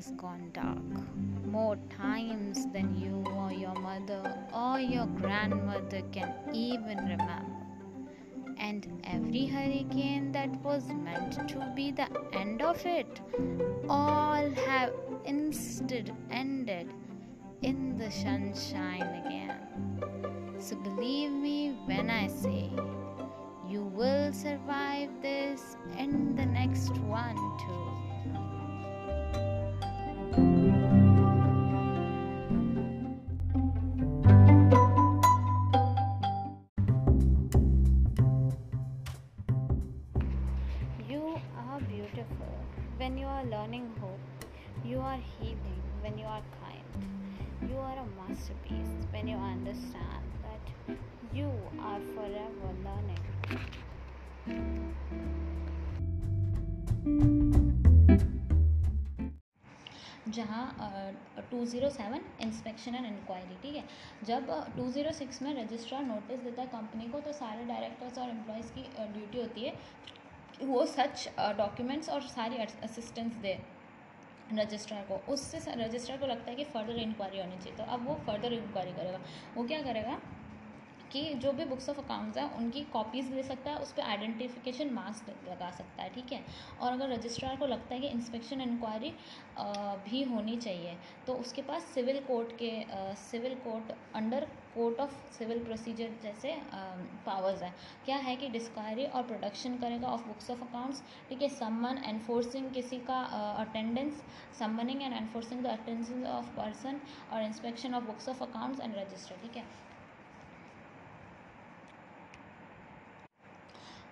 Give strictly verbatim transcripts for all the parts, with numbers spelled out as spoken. has gone dark more times than you or your mother or your grandmother can even remember. And every hurricane that was meant to be the end of it, all have instead ended in the sunshine again. So believe me when I say, you will survive this and the next one too. You are beautiful when you are learning hope. You are healing when you are kind. You are a masterpiece when you understand that you are forever learning. जहाँ two zero seven inspection and inquiry, ठीक है, जब two zero six में registrar notice देता है company को, तो सारे डायरेक्टर्स और एम्प्लॉयज़ की ड्यूटी होती है वो सच डॉक्यूमेंट्स और सारी असिस्टेंस दे रजिस्ट्रार को. उससे रजिस्ट्रार को लगता है कि फर्दर इंक्वायरी होनी चाहिए, तो अब वो फर्दर इंक्वायरी करेगा. वो क्या करेगा कि जो भी बुक्स ऑफ अकाउंट्स हैं उनकी कॉपीज़ ले सकता है, उस पर आइडेंटिफिकेशन मार्क्स लगा सकता है, ठीक है. और अगर रजिस्ट्रार को लगता है कि इंस्पेक्शन इंक्वायरी भी होनी चाहिए, तो उसके पास सिविल कोर्ट के civil court under court of civil procedure जैसे पावर्स हैं. क्या है कि डिस्कवरी और प्रोडक्शन करेगा ऑफ बुक्स ऑफ अकाउंट्स, ठीक है, समन एनफोर्सिंग किसी का attendance, summoning and enforcing the attendance of person, और inspection of books of accounts and register, ठीक है.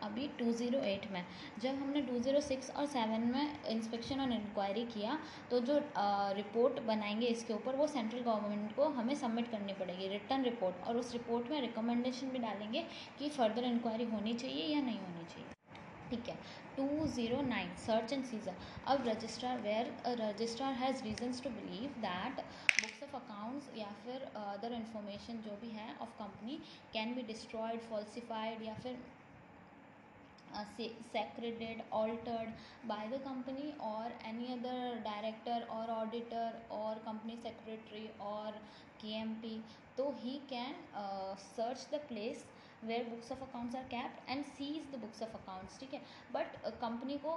अभी टू ज़ीरो एट में, जब हमने टू ज़ीरो सिक्स और सेवन में इंस्पेक्शन और इंक्वायरी किया, तो जो आ, रिपोर्ट बनाएंगे इसके ऊपर वो सेंट्रल गवर्नमेंट को हमें सबमिट करनी पड़ेगी, रिटर्न रिपोर्ट. और उस रिपोर्ट में रिकमेंडेशन भी डालेंगे कि फर्दर इंक्वायरी होनी चाहिए या नहीं होनी चाहिए, ठीक है. Two zero nine search and seizure. अब registrar where registrar has reasons to believe that books of accounts या फिर अदर इन्फॉर्मेशन जो भी है of company can be destroyed, falsified या फिर secreted, altered by the company or any other director or auditor or company secretary or K M P, so he can uh, search the place where books of accounts are kept and seize the books of accounts, ठीक है. but uh, company को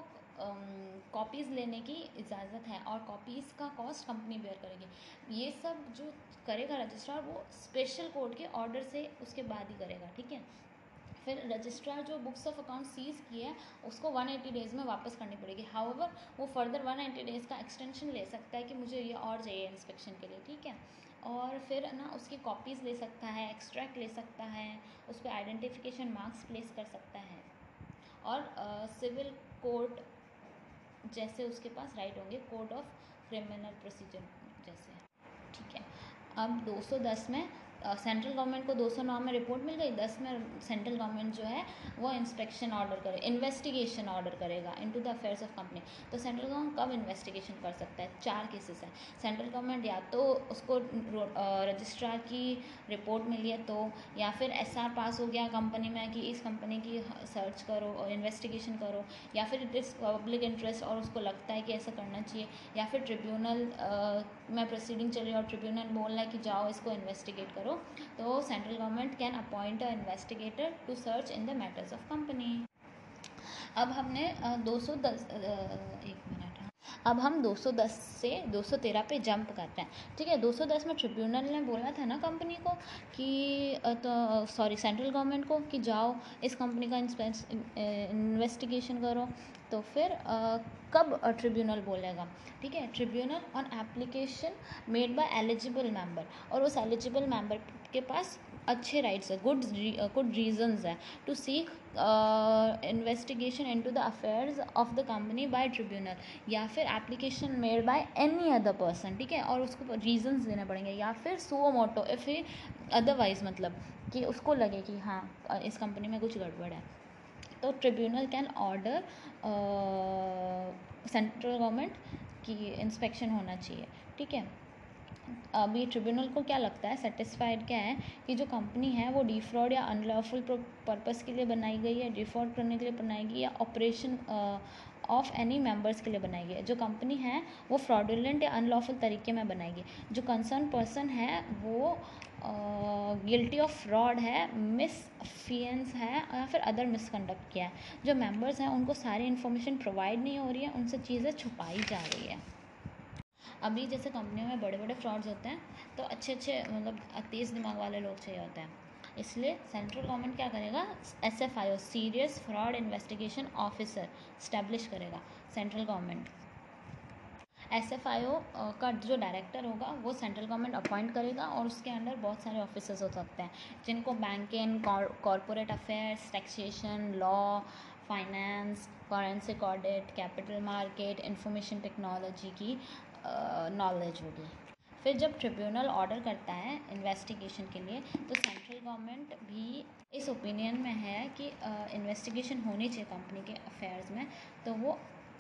copies um, लेने की इजाज़त है और copies का cost company bear करेगी. ये सब जो करेगा रजिस्ट्रार वो स्पेशल कोर्ट के ऑर्डर से उसके बाद ही करेगा, ठीक है. फिर रजिस्ट्रार जो बुक्स ऑफ अकाउंट सीज किए हैं उसको वन एटी डेज़ में वापस करनी पड़ेगी. हाउएवर वो फर्दर वन एटी डेज़ का एक्सटेंशन ले सकता है कि मुझे ये और चाहिए इंस्पेक्शन के लिए, ठीक है. और फिर ना उसकी कॉपीज़ ले सकता है, एक्सट्रैक्ट ले सकता है, उस पर आइडेंटिफिकेशन मार्क्स प्लेस कर सकता है, और सिविल uh, कोर्ट जैसे उसके पास राइट होंगे, कोड ऑफ क्रिमिनल प्रोसीजर जैसे, ठीक है. अब टू टेन में सेंट्रल uh, गवर्नमेंट को टू ज़ीरो नाइन में रिपोर्ट मिल गई. टेन में सेंट्रल गवर्नमेंट जो है वो इंस्पेक्शन ऑर्डर करे इन्वेस्टिगेशन ऑर्डर करेगा into the affairs of company. तो सेंट्रल गवर्नमेंट कब इन्वेस्टिगेशन कर सकता है? चार केसेस हैं. सेंट्रल गवर्नमेंट या तो उसको रजिस्ट्रार की रिपोर्ट मिली है तो, या फिर एसआर पास हो गया कंपनी में कि इस कंपनी की सर्च करो और इन्वेस्टिगेशन करो, या फिर इट इज़ पब्लिक इंटरेस्ट और उसको लगता है कि ऐसा करना चाहिए, या फिर ट्रिब्यूनल uh, में प्रोसीडिंग चल रही है और ट्रिब्यूनल बोल रहा है कि जाओ इसको इन्वेस्टिगेट करो. तो central government can appoint a investigator to search in the matters of company. अब हमने टू टेन एक मिनट अब हम टू टेन से टू टेरह पे जंप करते हैं, ठीक है. टू टेन में ट्रिब्यूनल ने बोला था ना कंपनी को कि तो सॉरी सेंट्रल गवर्नमेंट को कि जाओ इस कंपनी का इन्वेस्टिगेशन करो, तो फिर आ, कब ट्रिब्यूनल बोलेगा, ठीक है. Tribunal on application made by eligible member, और उस एलिजिबल मेंबर के पास अच्छे राइट्स है, गुड गुड रीजंस है to seek investigation into the affairs of the company by tribunal, या फिर application made by any other person, ठीक है. और उसको रीजंस देने पड़ेंगे, या फिर suo motto if he otherwise, मतलब कि उसको लगे कि हाँ इस कंपनी में कुछ गड़बड़ है, तो tribunal can order central government की इंस्पेक्शन होना चाहिए, ठीक है. अभी ट्रिब्यूनल को क्या लगता है, सेटिस्फाइड क्या है कि जो कंपनी है वो डिफ्रॉड या अनलॉफुल पर्पस के लिए बनाई गई है, डिफ्रॉड करने के लिए बनाई गई या ऑपरेशन ऑफ एनी मेंबर्स के लिए बनाई गई है, जो कंपनी है वो फ्रॉडुलेंट या अनलॉफुल तरीके में बनाई गई, जो कंसर्न पर्सन है वो गिल्टी ऑफ फ्रॉड है, मिसफियंस है या फिर अदर मिसकंडक्ट किया है, जो मेंबर्स हैं उनको सारी इन्फॉर्मेशन प्रोवाइड नहीं हो रही है, उनसे चीज़ें छुपाई जा रही है। अभी जैसे कंपनियों में बड़े बड़े फ्रॉड्स होते हैं तो अच्छे अच्छे मतलब तेज़ दिमाग वाले लोग चाहिए होते हैं, इसलिए सेंट्रल गवर्नमेंट क्या करेगा, S F I O serious fraud investigation officer establish करेगा central government. S F I O का जो डायरेक्टर होगा वो सेंट्रल गवर्नमेंट अपॉइंट करेगा और उसके अंडर बहुत सारे ऑफिसर्स हो सकते हैं जिनको banking, corporate affairs, taxation, law, finance, forensic audit, capital market, information technology की नॉलेज होगी। फिर जब ट्रिब्यूनल ऑर्डर करता है इन्वेस्टिगेशन के लिए तो सेंट्रल गवर्नमेंट भी इस ओपिनियन में है कि इन्वेस्टिगेशन होनी चाहिए कंपनी के अफेयर्स में, तो वो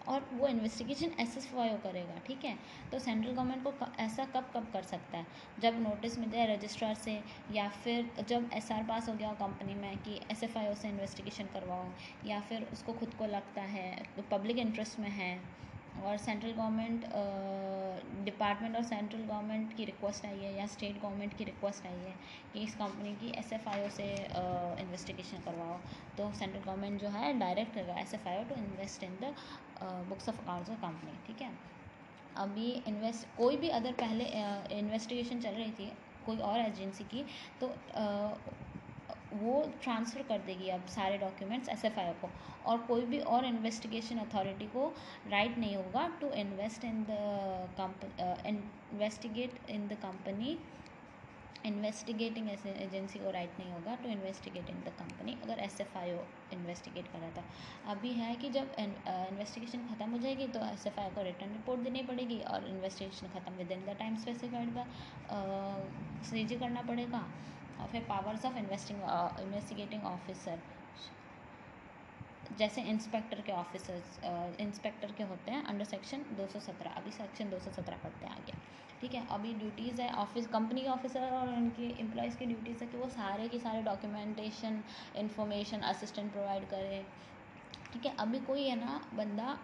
और वो investigation S F I O करेगा। ठीक है, तो सेंट्रल गवर्नमेंट को ऐसा कब कब कर सकता है, जब नोटिस मिल जाए रजिस्ट्रार से या फिर जब एस आर पास हो गया हो कंपनी में कि एस एफ आई ओ से इन्वेस्टिगेशन करवाओ, या फिर उसको खुद को लगता है पब्लिक इंटरेस्ट में है और सेंट्रल गवर्नमेंट डिपार्टमेंट और सेंट्रल गवर्नमेंट की रिक्वेस्ट आई है या स्टेट गवर्नमेंट की रिक्वेस्ट आई है कि इस कंपनी की एस एफ आई ओ से इन्वेस्टिगेशन करवाओ, तो सेंट्रल गवर्नमेंट जो है डायरेक्ट करेगा S F I O to invest in the books of accounts of company. ठीक है, अभी इन्वेस्ट कोई भी अदर पहले इन्वेस्टिगेशन uh, चल रही थी कोई और एजेंसी की तो uh, वो ट्रांसफ़र कर देगी अब सारे documents S F I O को, और कोई भी और इन्वेस्टिगेशन अथॉरिटी को राइट नहीं होगा to invest in the company, investigate in the company, investigating agency को राइट नहीं होगा to investigate in the company अगर S F I O investigate कर रहा था। अभी है कि जब इन्वेस्टिगेशन ख़त्म हो जाएगी तो एस एफ आई को रिटर्न रिपोर्ट देनी पड़ेगी और इन्वेस्टिगेशन ख़त्म within the time specified by C G करना पड़ेगा। और फिर powers of investing investigating officer, जैसे इंस्पेक्टर के ऑफिसर्स इंस्पेक्टर के होते हैं अंडर सेक्शन दो सौ सत्रह, अभी सेक्शन दो सौ सत्रह पढ़ते हैं आगे। ठीक है, अभी ड्यूटीज़ है ऑफिस कंपनी के ऑफिसर और उनके एम्प्लॉयज़ की ड्यूटीज़ है कि वो सारे के सारे डॉक्यूमेंटेशन, इंफॉर्मेशन, असिस्टेंट प्रोवाइड करें। ठीक है, अभी कोई है ना बंदा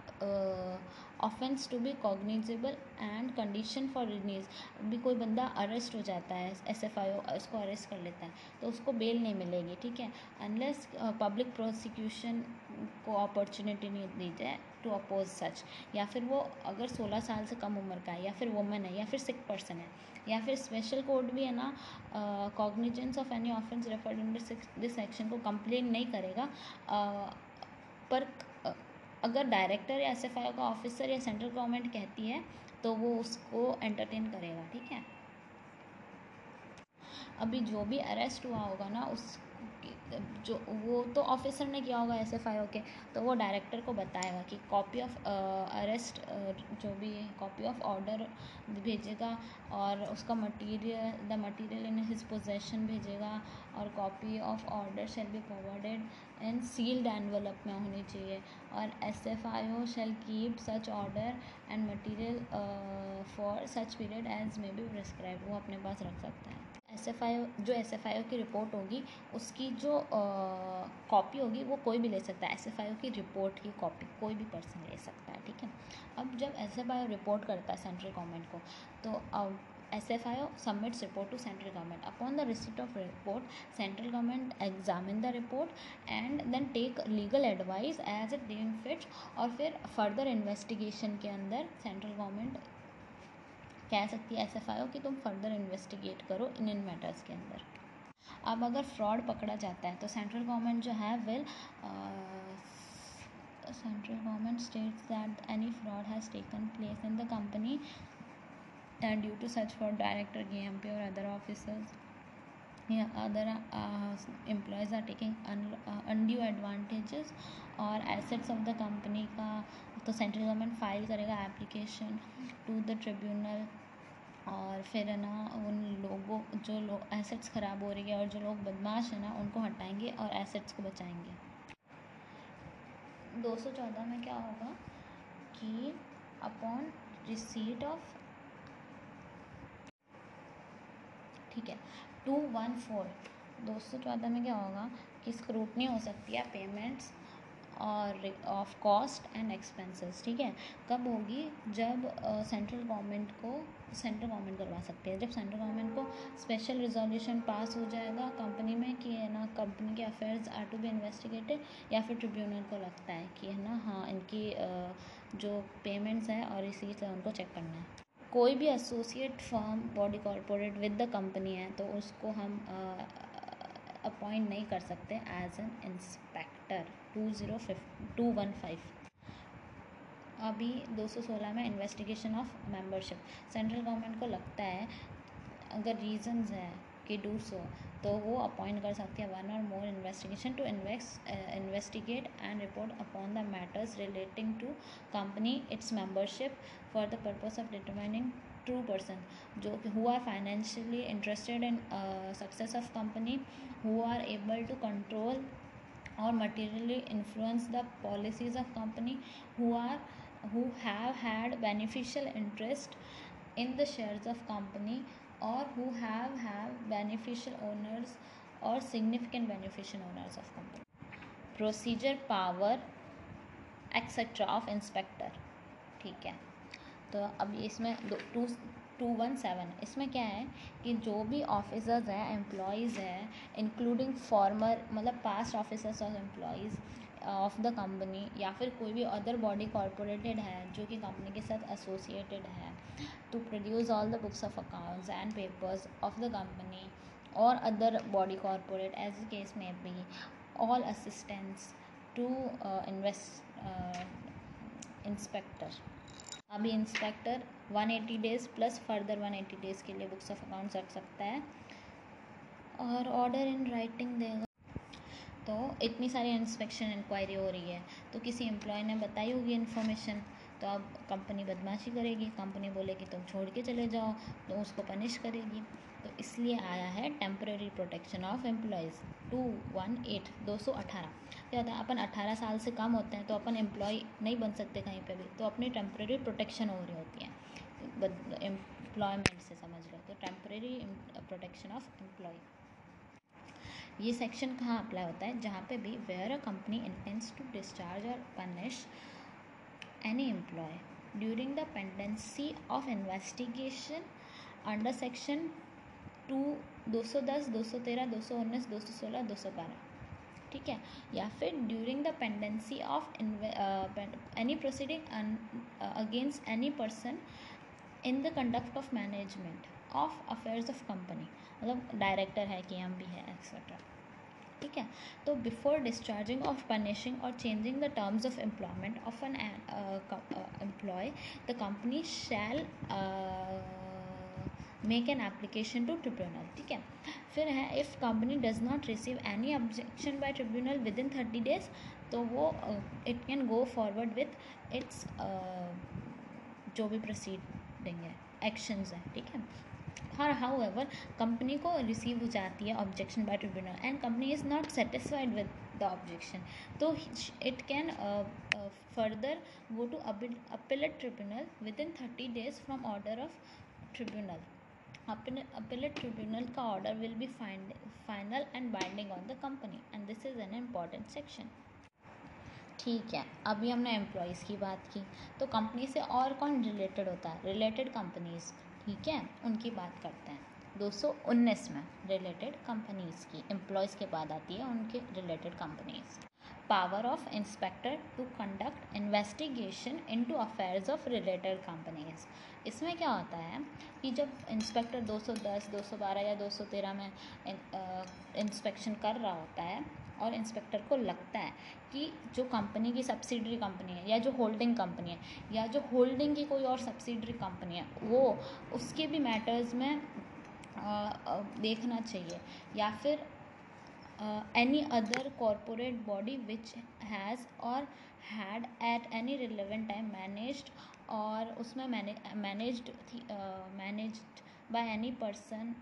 offence to be cognizable and condition for release, अभी कोई बंदा अरेस्ट हो जाता है, एस एफ आई ओ उसको अरेस्ट कर लेता है तो उसको बेल नहीं मिलेगी। ठीक है, अनलेस पब्लिक प्रोसिक्यूशन को अपॉर्चुनिटी नहीं दी जाए टू अपोज सच, या फिर वो अगर सोलह साल से कम उम्र का है या फिर वुमेन है या फिर सिक पर्सन है, या फिर स्पेशल कोर्ट भी है ना cognizance of any offence referred under this section को कंप्लेन नहीं करेगा, uh, पर अगर डायरेक्टर या एस एफ आई ओ का ऑफिसर या सेंट्रल गवर्नमेंट कहती है तो वो उसको एंटरटेन करेगा। ठीक है, अभी जो भी अरेस्ट हुआ होगा ना उस जो वो तो ऑफिसर ने किया होगा एस एफ आई ओ के, तो वो डायरेक्टर को बताएगा कि कॉपी ऑफ अरेस्ट जो भी कॉपी ऑफ ऑर्डर भेजेगा और उसका material the material in his possession भेजेगा और copy of order shall be provided in sealed envelope में होनी चाहिए और S F I O shall keep such order and material for such period as may be prescribe, वो अपने पास रख सकता है। एस एफ आई ओ जो एस एफ आई ओ की रिपोर्ट होगी उसकी जो कॉपी होगी वो कोई भी ले सकता है, एस एफ आई ओ की रिपोर्ट की कॉपी कोई भी पर्सन ले सकता है। ठीक है, अब जब S F I O report करता है सेंट्रल गवर्नमेंट को तो S F I O submits report to central government. Upon the receipt of report central government examine the report and then take legal advice as it deem fits, और फिर further investigation के अंदर central government कह सकती है S F I ओ कि तुम further investigate करो इन इन मैटर्स के अंदर। अब अगर फ्रॉड पकड़ा जाता है तो सेंट्रल गवर्नमेंट जो है will central government states that any fraud has taken place in the company and due to such fraud director के एम पी और अदर ऑफिसर्स या other employees are taking undue advantages और assets of the company का, तो central government file करेगा application to the tribunal. और फिर है ना उन लोगों जो लोग एसेट्स ख़राब हो रही है और जो लोग बदमाश है ना उनको हटाएंगे और एसेट्स को बचाएंगे। दो सौ चौदह में क्या होगा कि अपॉन रिसीट ऑफ ठीक है। टू वन फोर दो सौ चौदह में क्या होगा कि स्क्रूटनी हो सकती है पेमेंट्स और ऑफ कॉस्ट एंड एक्सपेंसेस, ठीक है। कब होगी? जब सेंट्रल गवर्नमेंट को सेंट्रल गवर्नमेंट करवा सकती है, जब सेंट्रल गवर्नमेंट को स्पेशल रिजोल्यूशन पास हो जाएगा कंपनी में कि है ना कंपनी के affairs are to be investigated, या फिर ट्रिब्यूनल को लगता है कि है ना हाँ इनकी जो पेमेंट्स है और रिसीट्स है उनको चेक करना है। कोई भी associate firm body corporate with the company है तो उसको हम अपॉइंट नहीं कर सकते as an inspector two zero two one five. अभी दो सौ सोलह में investigation of membership, central government को लगता है अगर रीजंस है कि डू सो तो वो अपॉइंट कर सकती है वन और more investigation to investigate and report upon the matters relating to company its membership for the purpose of determining true person जो कि who are financially interested in success of company, who are able to control और materially influence the policies of company, who are who have had beneficial interest in the shares of company और who have have beneficial owners or significant beneficial owners of company. Procedure power etcetera of inspector, ठीक है। तो अब इसमें to to one seven इसमें क्या है कि जो भी ऑफिसर्स हैं, एम्प्लॉयज़ हैं, इंक्लूडिंग फॉर्मर मतलब पास्ट ऑफिसर्स और एम्प्लॉयज़ ऑफ द कंपनी या फिर कोई भी अदर बॉडी कॉर्पोरेटेड है जो कि कंपनी के साथ एसोसिएटेड है, to produce all the books of accounts and papers of the company और other body corporate as case में be, all assistants to invest inspector. अभी inspector one eighty days plus further one eighty days के लिए books of accounts रख सकता है और order in writing देगा। तो इतनी सारी इंस्पेक्शन इंक्वायरी हो रही है तो किसी एम्प्लॉय ने बताई होगी इन्फॉर्मेशन, तो अब कंपनी बदमाशी करेगी, कंपनी बोलेगी तुम छोड़ के चले जाओ तो उसको पनिश करेगी। तो इसलिए आया है temporary protection of employees two one eight. दो सौ अठारह क्या होता है, अपन अठारह साल से कम होते हैं तो अपन एम्प्लॉय नहीं बन सकते कहीं पे भी, तो अपनी टेम्परेरी प्रोटेक्शन हो रही होती है एम्प्लॉयमेंट से, समझ लो। तो टेम्परेरी प्रोटेक्शन ऑफ एम्प्लॉय, ये सेक्शन कहाँ अप्लाई होता है? जहाँ पे भी where a company intends to discharge और punish any employee during the pendency of investigation under section two दो सौ दस, दो सौ तेरह, दो सौ उन्नीस, दो सौ सोलह, दो सौ बारह, ठीक है। या फिर during the pendency of any proceeding against any person in the conduct of management of affairs of company, मतलब डायरेक्टर है, के एम भी है, एक्सेट्रा, ठीक है। तो बिफोर डिस्चार्जिंग और पनिशिंग और changing the terms of employment of an employ the company shall make an application to tribunal, ठीक है। फिर है if company does not receive any objection by tribunal within thirty days तो वो it can go forward with its जो भी proceeding है, actions है, ठीक है। और हाउ एवर कंपनी को रिसीव हो जाती है objection by tribunal and company is not satisfied with the objection तो it can further go to appellate tribunal within thirty days from order of tribunal. Appellate tribunal का order will be final and binding on the company and this is an important section, ठीक है। अभी हमने employees की बात की तो company से और कौन रिलेटेड होता है? रिलेटेड कंपनीज़, ठीक है, उनकी बात करते हैं। दो सौ उन्नीस में रिलेटेड कंपनीज़ की, एम्प्लॉयज़ के बाद आती है उनके related companies. Power of inspector to conduct investigation into affairs of related companies. इसमें क्या होता है कि जब इंस्पेक्टर दो सौ दस, दो सौ बारह या दो सौ तेरह में इंस्पेक्शन कर रहा होता है और इंस्पेक्टर को लगता है कि जो कंपनी की सब्सिडरी कंपनी है या जो होल्डिंग कंपनी है या जो होल्डिंग की कोई और सब्सिडरी कंपनी है वो उसके भी मैटर्स में देखना चाहिए, या फिर any other corporate body which has और had at any relevant time managed और उसमें managed managed by any person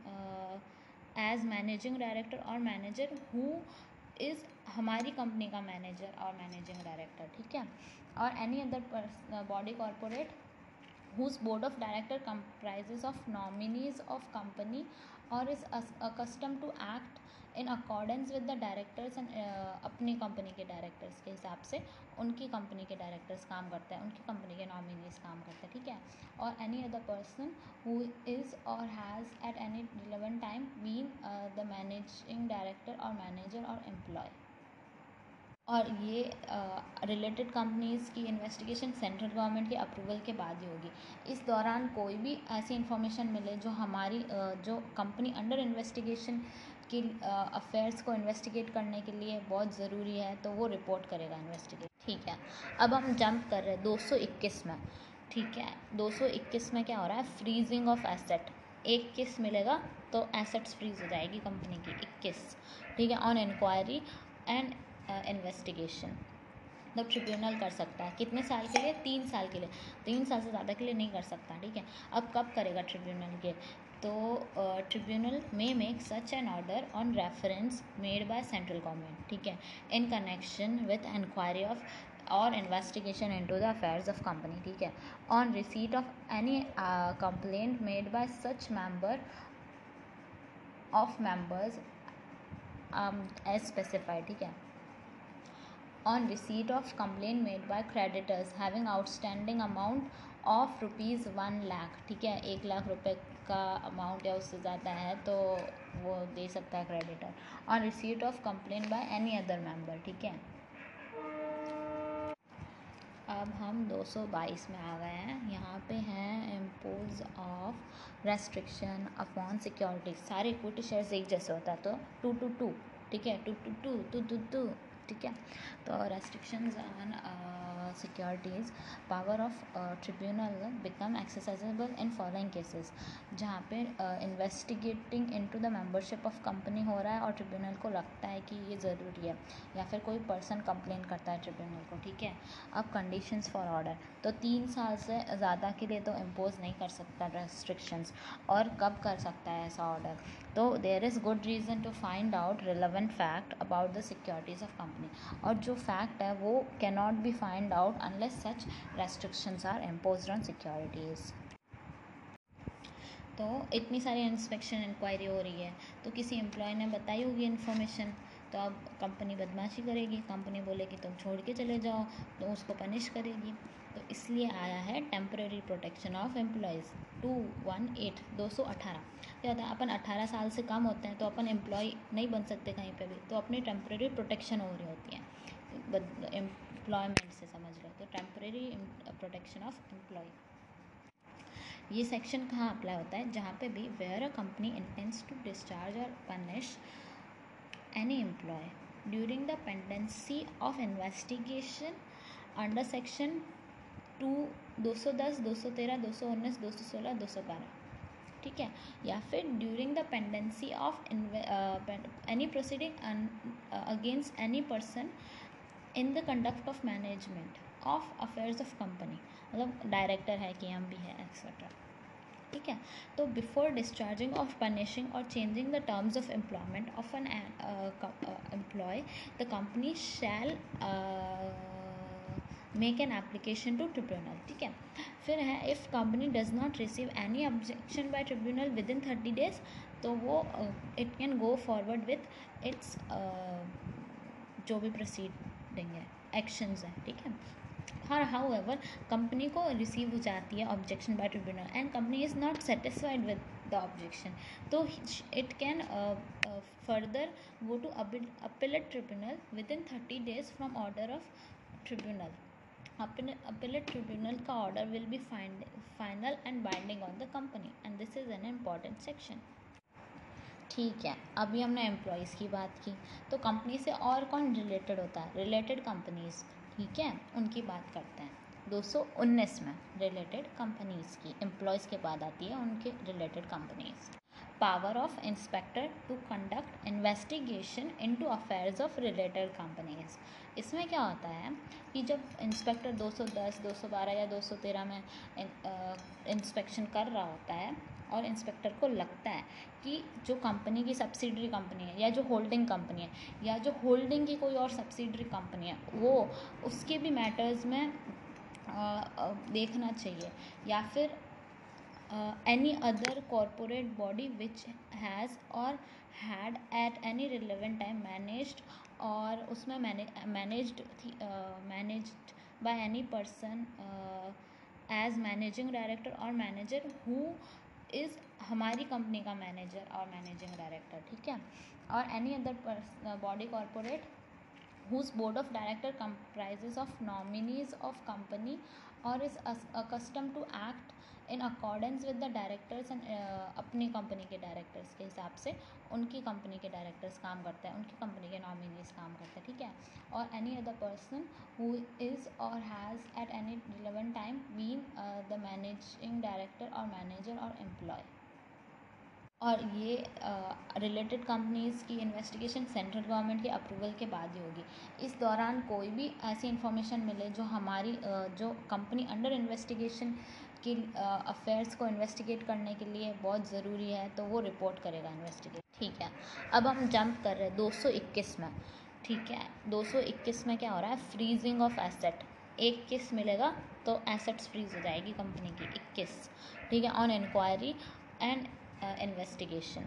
as managing director और मैनेजर हु इज़ हमारी कंपनी का मैनेजर और मैनेजिंग डायरेक्टर, ठीक है। और any other body corporate whose board of director comprises of nominees of company or is accustomed to act in accordance with the directors and uh, अपनी company के directors के हिसाब से उनकी कंपनी के डायरेक्टर्स काम करते हैं, उनकी कंपनी के नॉमिनीज काम करते हैं, ठीक है। और any other person who is और has at any relevant time been the managing director और मैनेजर और एम्प्लॉय। और ये रिलेटेड uh, कंपनीज़ की इन्वेस्टिगेशन सेंट्रल गवर्नमेंट के अप्रूवल के बाद ही होगी। इस दौरान कोई भी ऐसी इन्फॉर्मेशन मिले जो हमारी uh, जो कंपनी अंडर इन्वेस्टिगेशन की अफेयर्स uh, को इन्वेस्टिगेट करने के लिए बहुत ज़रूरी है तो वो रिपोर्ट करेगा इन्वेस्टिगेट, ठीक है। अब हम जंप कर रहे हैं दो सौ इक्कीस में, ठीक है। दो सौ इक्कीस में क्या हो रहा है, फ्रीजिंग ऑफ एसेट। एक किस मिलेगा तो एसेट्स फ्रीज हो जाएगी कंपनी की, इक्कीस, ठीक है। On inquiry and investigation the tribunal कर सकता है, कितने साल के लिए, तीन साल के लिए, तीन साल से ज़्यादा के लिए नहीं कर सकता, ठीक है। अब कब करेगा ट्रिब्यूनल के, तो tribunal may make such an order on reference made by central government, ठीक है, in connection with inquiry of और investigation into the affairs of company, ठीक है। On receipt of any complaint made by such member of members as specified, ठीक है। On receipt of complaint made by creditors having outstanding amount of rupees one lakh, ठीक है, एक लाख रुपए का amount या उससे ज़्यादा है तो वो दे सकता है creditor. On receipt of complaint by any other member, ठीक है। अब हम दो सौ बाईस में आ गए हैं, यहाँ पे हैं impose of restriction upon securities. सारे इक्विटी शेयर्स एक जैसे होता है तो टू टू टू, ठीक है, two two two two two two, ठीक है। तो restrictions on securities, power of tribunal become exercisable in following cases, जहाँ पे investigating into the membership of company हो रहा है और ट्रिब्यूनल को लगता है कि ये ज़रूरी है या फिर कोई पर्सन कंप्लेन करता है ट्रिब्यूनल को, ठीक है। अब कंडीशंस फॉर ऑर्डर, तो तीन साल से ज़्यादा के लिए तो इम्पोज नहीं कर सकता रेस्ट्रिक्शंस। और कब कर सकता है ऐसा ऑर्डर, तो there is good reason to find out relevant fact about the securities of company, और जो फैक्ट है वो can not be find out unless such restrictions are imposed on securities। तो इतनी सारी इंस्पेक्शन इंक्वायरी हो रही है तो किसी एम्प्लॉय ने बताई होगी इन्फॉर्मेशन, तो अब कंपनी बदमाशी करेगी, कंपनी बोलेगी तुम छोड़ के चले जाओ तो उसको पनिश करेगी। तो इसलिए आया है temporary protection of employees two one eight, दो सौ अठारह। क्या होता है, अपन अठारह साल से कम होते हैं तो अपन एम्प्लॉय नहीं बन सकते कहीं पे भी, तो अपनी टेम्परेरी प्रोटेक्शन हो रही होती है एम्प्लॉयमेंट से, समझ लो। तो टेम्परेरी प्रोटेक्शन ऑफ एम्प्लॉय, ये सेक्शन कहाँ अप्लाई होता है, जहाँ पे भी where a company intends to discharge और punish any employee during the pendency of investigation under section two दो सौ दस, दो सौ तेरह, दो सौ उन्नीस, दो सौ सोलह, दो सौ बारह, ठीक है। या फिर during the pendency of any proceeding against any person in the conduct of management of affairs of company, मतलब डायरेक्टर है, के एम भी है, एक्सेट्रा, ठीक है। तो बिफोर डिस्चार्जिंग और पनिशिंग और changing the terms of employment of an employ the company shall make an application to tribunal, ठीक है। फिर है if company does not receive any objection by tribunal within thirty days तो वो it can go forward with its जो भी proceeding है, actions है, ठीक है। और हाउ एवर कंपनी को रिसीव हो जाती है objection by tribunal and company is not satisfied with the objection, तो it can further go to appellate tribunal within thirty days from order of tribunal. Appellate tribunal का order will be final and binding on the company and this is an important section, ठीक है। अभी हमने employees की बात की, तो company से और कौन रिलेटेड होता है, रिलेटेड कंपनीज़, ठीक है, उनकी बात करते हैं। दो सौ उन्नीस में रिलेटेड कंपनीज़ की, एम्प्लॉयज़ के बाद आती है उनके related companies. Power of inspector to conduct investigation into affairs of related companies, इसमें क्या होता है कि जब इंस्पेक्टर दो सौ दस, दो सौ बारह या दो सौ तेरह में इंस्पेक्शन कर रहा होता है और इंस्पेक्टर को लगता है कि जो कंपनी की सब्सिडरी कंपनी है या जो होल्डिंग कंपनी है या जो होल्डिंग की कोई और सब्सिडरी कंपनी है वो उसके भी मैटर्स में आ, आ, देखना चाहिए, या फिर uh, any other corporate body which has or had at any relevant time managed or उसमें managed uh, managed by any person uh, as managing director or manager who is हमारी कंपनी का manager और managing director, ठीक है, और any other body corporate whose board of director comprises of nominees of company or is accustomed to act in accordance with the directors and uh, अपनी company के directors के हिसाब से उनकी कंपनी के डायरेक्टर्स काम करते हैं, उनकी कंपनी के nominees काम करते हैं, ठीक है, और any other person who is or has at any relevant time been uh, the managing director or manager or employee. और ये रिलेटेड uh, कंपनीज़ की इन्वेस्टिगेशन सेंट्रल गवर्नमेंट के अप्रूवल के बाद ही होगी। इस दौरान कोई भी ऐसी इन्फॉर्मेशन मिले जो हमारी uh, जो कंपनी अंडर इन्वेस्टिगेशन की अफेयर्स uh, को इन्वेस्टिगेट करने के लिए बहुत ज़रूरी है तो वो रिपोर्ट करेगा इन्वेस्टिगेट, ठीक है। अब हम जंप कर रहे हैं दो सौ इक्कीस में, ठीक है। दो सौ इक्कीस में क्या हो रहा है? Freezing of asset. एक किस मिलेगा तो एसेट्स फ्रीज हो जाएगी कंपनी की, इक्कीस, ठीक है। On inquiry and investigation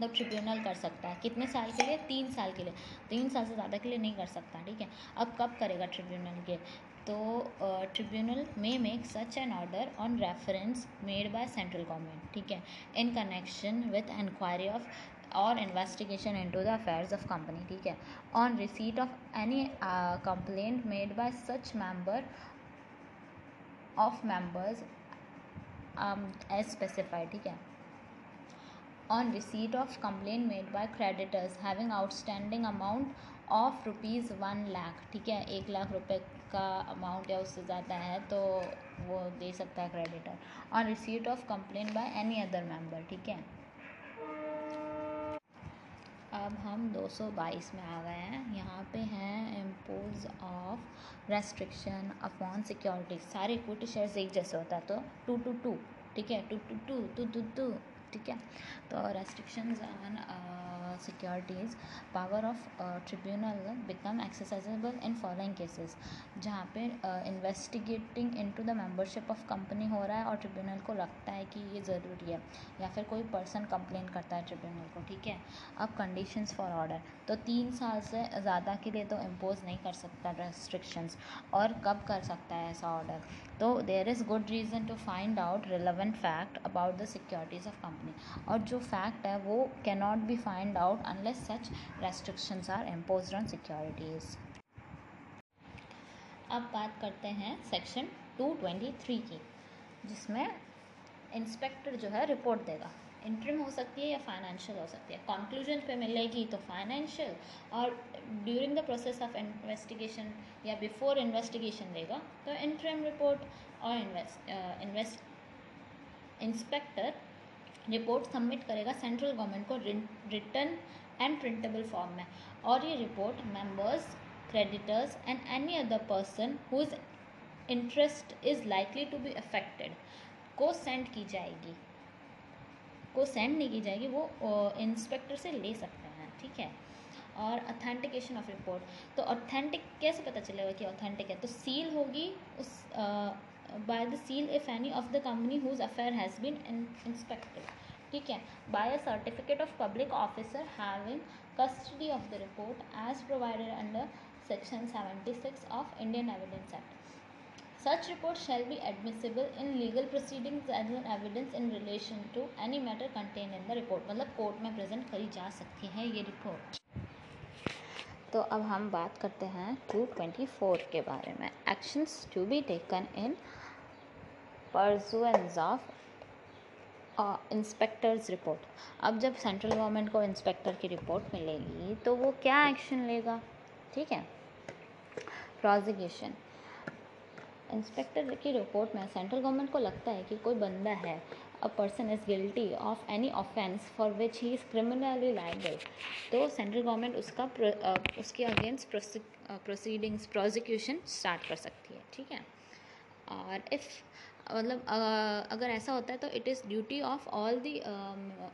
the tribunal कर सकता है। कितने साल के लिए? तीन साल के लिए। तीन साल से ज़्यादा के लिए नहीं कर सकता, ठीक है। अब कब करेगा ट्रिब्यूनल ये? तो tribunal may make such an order on reference made by central government, ठीक है, in connection with inquiry of और investigation into the affairs of company, ठीक है, on receipt of any complaint made by such member of members as specified, ठीक है, on receipt of complaint made by creditors having outstanding amount of rupees one lakh, ठीक है, एक लाख रुपए का amount या उससे ज़्यादा है तो वो दे सकता है creditor, on receipt of complaint by any other member, ठीक है। अब हम दो सौ बाईस में आ गए हैं। यहाँ पे हैं impose of restriction upon securities. सारे इक्विटी शेयर्स एक जैसे होता है तो टू टू टू, ठीक है, two two two two two two, ठीक है। तो restrictions on securities power of tribunal become exercisable in following cases. जहाँ पे investigating into the membership of company हो रहा है और ट्रिब्यूनल को लगता है कि ये ज़रूरी है या फिर कोई पर्सन कंप्लेन करता है ट्रिब्यूनल को, ठीक है। अब कंडीशंस फॉर ऑर्डर, तो तीन साल से ज़्यादा के लिए तो इम्पोज नहीं कर सकता रेस्ट्रिक्शंस। और कब कर सकता है ऐसा ऑर्डर? तो there is good reason to find out relevant fact about the securities of company, और जो फैक्ट है वो can not be find out unless such restrictions are imposed on securities. अब बात करते हैं सेक्शन दो सौ तेईस की, जिसमें इंस्पेक्टर जो है रिपोर्ट देगा। इंटरिम हो सकती है या फाइनेंशियल हो सकती है। कंक्लूजन पे मिलेगी तो फाइनेंशियल, और during the process of investigation या बिफोर इन्वेस्टिगेशन देगा तो इंटरिम रिपोर्ट, और invest invest inspector report submit करेगा सेंट्रल गवर्नमेंट को रिटन एंड प्रिंटेबल फॉर्म में, और ये report members, creditors and any other person whose interest is likely to be affected को सेंड की जाएगी, को सेंड नहीं की जाएगी, वो इंस्पेक्टर से ले सकते हैं, ठीक है। और ऑथेंटिकेशन ऑफ रिपोर्ट, तो ऑथेंटिक कैसे पता चलेगा कि ऑथेंटिक है? तो सील होगी उस by the seal if any of the company whose affair has been inspected, ठीक है, by a certificate of public officer having custody of the report as provided under section seventy six of Indian evidence act. Such report shall be admissible in legal proceedings as an evidence in relation to any matter contain in the report, मतलब court में present करी जा सकती है ये report. तो अब हम बात करते हैं दो सौ चौबीस के बारे में। Actions to be taken in pursuance of inspectors report. अब जब सेंट्रल गवर्नमेंट को इंस्पेक्टर की रिपोर्ट मिलेगी तो वो क्या एक्शन लेगा, ठीक है। प्रोसिक्यूशन, इंस्पेक्टर की रिपोर्ट में सेंट्रल गवर्नमेंट को लगता है कि कोई बंदा है, a person is guilty of any offence for which he is criminally liable, तो सेंट्रल गवर्नमेंट उसका उसके अगेंस्ट प्रोसीडिंग्स प्रोसिक्यूशन स्टार्ट कर सकती है, ठीक है। और इफ़ मतलब अगर ऐसा होता है तो it is duty of all the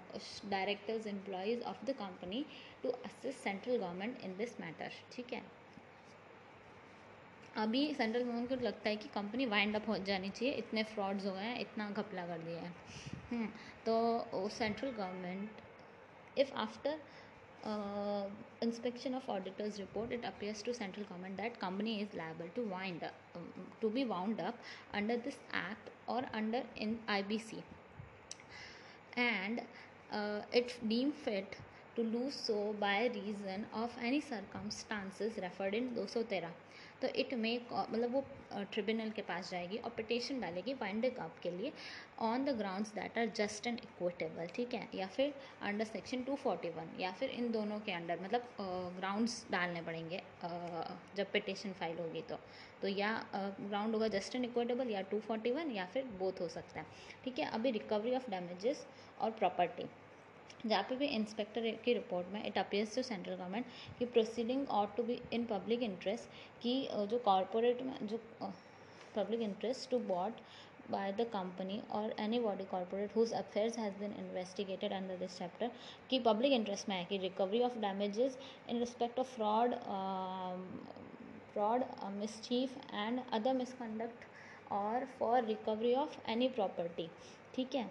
directors employees of the company to assist central government in this matter, ठीक है। अभी सेंट्रल गवर्नमेंट को लगता है कि कंपनी वाइंड अप हो जानी चाहिए, इतने फ्रॉड्स हो गए हैं, इतना घपला कर दिया है। तो central government if after inspection of auditor's report, it appears to central government that company is liable to wind up, um, to be wound up under this act or under in I B C, and uh, it deemed fit to do so by reason of any circumstances referred in दो सौ तेरह. तो it में मतलब वो tribunal के पास जाएगी और पिटिशन डालेगी वाइंडिंग अप के लिए on the grounds that are just and equitable, ठीक है, या फिर under section two forty one, या फिर इन दोनों के अंडर मतलब ग्राउंड्स डालने पड़ेंगे जब पिटिशन फाइल होगी तो तो या ग्राउंड होगा जस्ट एंड इक्विटेबल या टू फोर्टी वन, या फिर बोथ हो सकता है, ठीक है। अभी रिकवरी ऑफ डैमेजेस और प्रॉपर्टी, जहाँ पे भी इंस्पेक्टर की रिपोर्ट में it appears to central government कि proceeding ought to be in public interest, कि जो कॉर्पोरेट में जो public interest to bought by the company और any body corporate whose affairs has been investigated under this chapter, कि public interest में है कि recovery of damages in respect of fraud fraud mischief and other misconduct और for recovery of any property, ठीक है।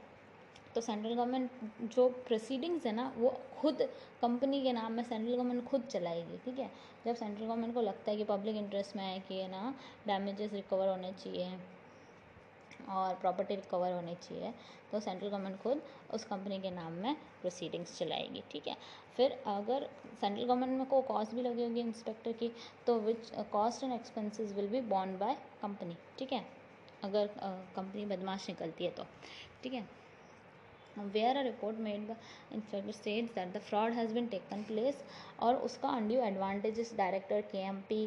तो central government जो proceedings है ना वो खुद कंपनी के नाम में सेंट्रल गवर्नमेंट खुद चलाएगी, ठीक है। जब सेंट्रल गवर्नमेंट को लगता है कि पब्लिक इंटरेस्ट में है कि ना डैमेजेस रिकवर होने चाहिए और प्रॉपर्टी रिकवर होनी चाहिए, तो सेंट्रल गवर्नमेंट खुद उस कंपनी के नाम में प्रोसीडिंग्स चलाएगी, ठीक है। फिर अगर सेंट्रल गवर्नमेंट में को कॉस्ट भी लगी होगी इंस्पेक्टर की, तो which cost and expenses will be borne by company, ठीक है, अगर कंपनी बदमाश निकलती है तो, ठीक है। Where a report made by inspector states that the fraud has been taken place और उसका undue advantages director K M P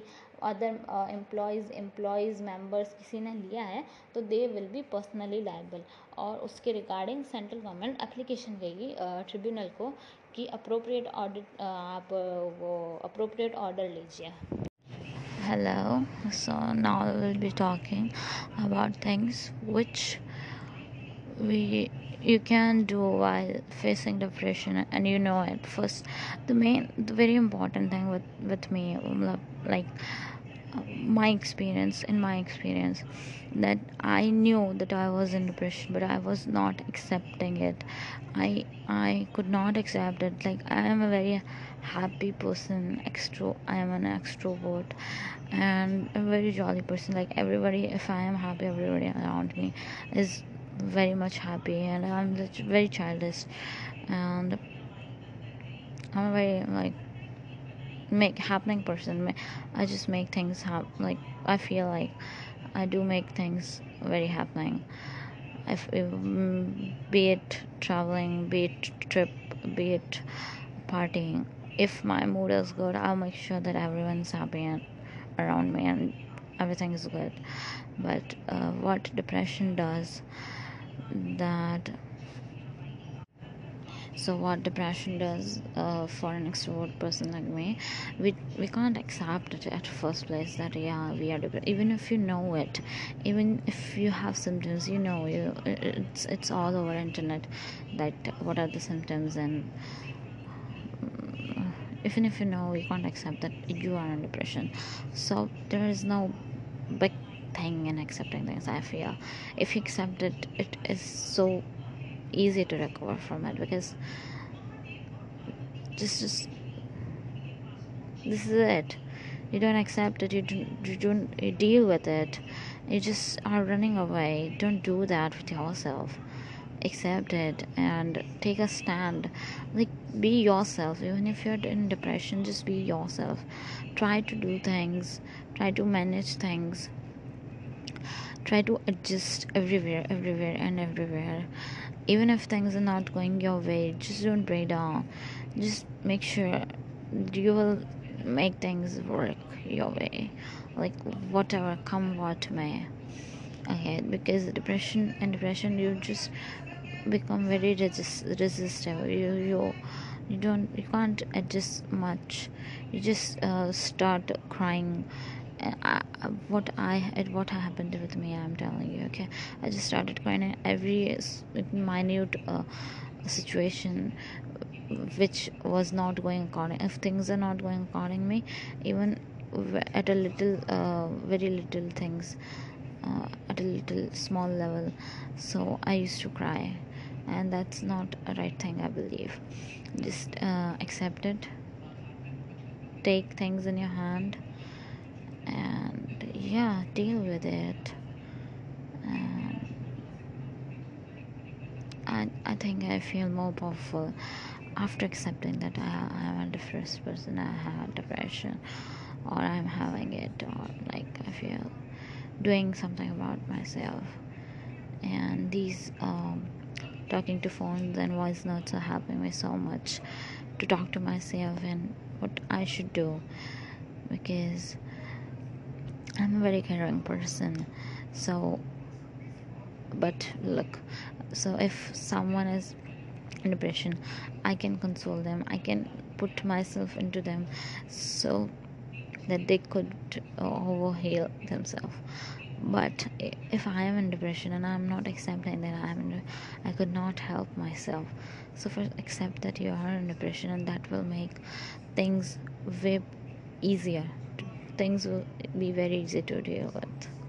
other uh, employees employees members किसी ने लिया है, तो they will be personally liable, और उसके regarding central government application देगी tribunal को कि appropriate audit आप वो appropriate order लीजिए। Hello, so now we will be talking about things which we you can do while facing depression, and you know it. First, the main the very important thing with with me, like my experience in my experience that I knew that I was in depression, but I was not accepting it. I I could not accept it. Like, I am a very happy person, extro I am an extrovert and a very jolly person. Like, everybody, if I am happy, everybody around me is very much happy, and I'm very childish, and I'm a very like make happening person. I just make things happen. Like, I feel like I do make things very happening. If be it traveling, be it trip, be it partying. If my mood is good, I'll make sure that everyone's happy and around me and everything is good. But uh, what depression does? that so what depression does uh, for an extrovert person like me, we we can't accept it at first place that yeah we are depressed. Even if you know it, even if you have symptoms, you know you it's it's all over internet that what are the symptoms, and even if you know, you can't accept that you are in depression. So there is no big thing and accepting things. I feel if you accept it, it is so easy to recover from it, because just just this is it. You don't accept it, you don't you don't you deal with it, you just are running away. Don't do that with yourself. Accept it and take a stand. Like, be yourself. Even if you're in depression, just be yourself. Try to do things, try to manage things, try to adjust everywhere everywhere and everywhere. Even if things are not going your way, just don't break down. Just make sure you will make things work your way, like whatever come what may. Okay, because depression and depression you just become very resist- resistive. You you you don't you can't adjust much. You just uh, start crying. I, what I it what happened with me, I'm telling you, okay. I just started crying in every minute uh, situation which was not going according. If things are not going according me, even at a little uh, very little things, uh, at a little small level. So I used to cry, and that's not a right thing, I believe. Just uh, accept it, take things in your hand, and yeah, deal with it. And I, I think I feel more powerful after accepting that I, I am a depressed person, I have depression, or I'm having it, or like I feel doing something about myself. And these um, talking to phones and voice notes are helping me so much to talk to myself and what I should do, because I'm a very caring person. So, but look, so if someone is in depression, I can console them, I can put myself into them so that they could overheal themselves. But if I am in depression and I am not accepting that I am in, I could not help myself. So first accept that you are in depression, and that will make things way easier. Things will be very easy to deal with.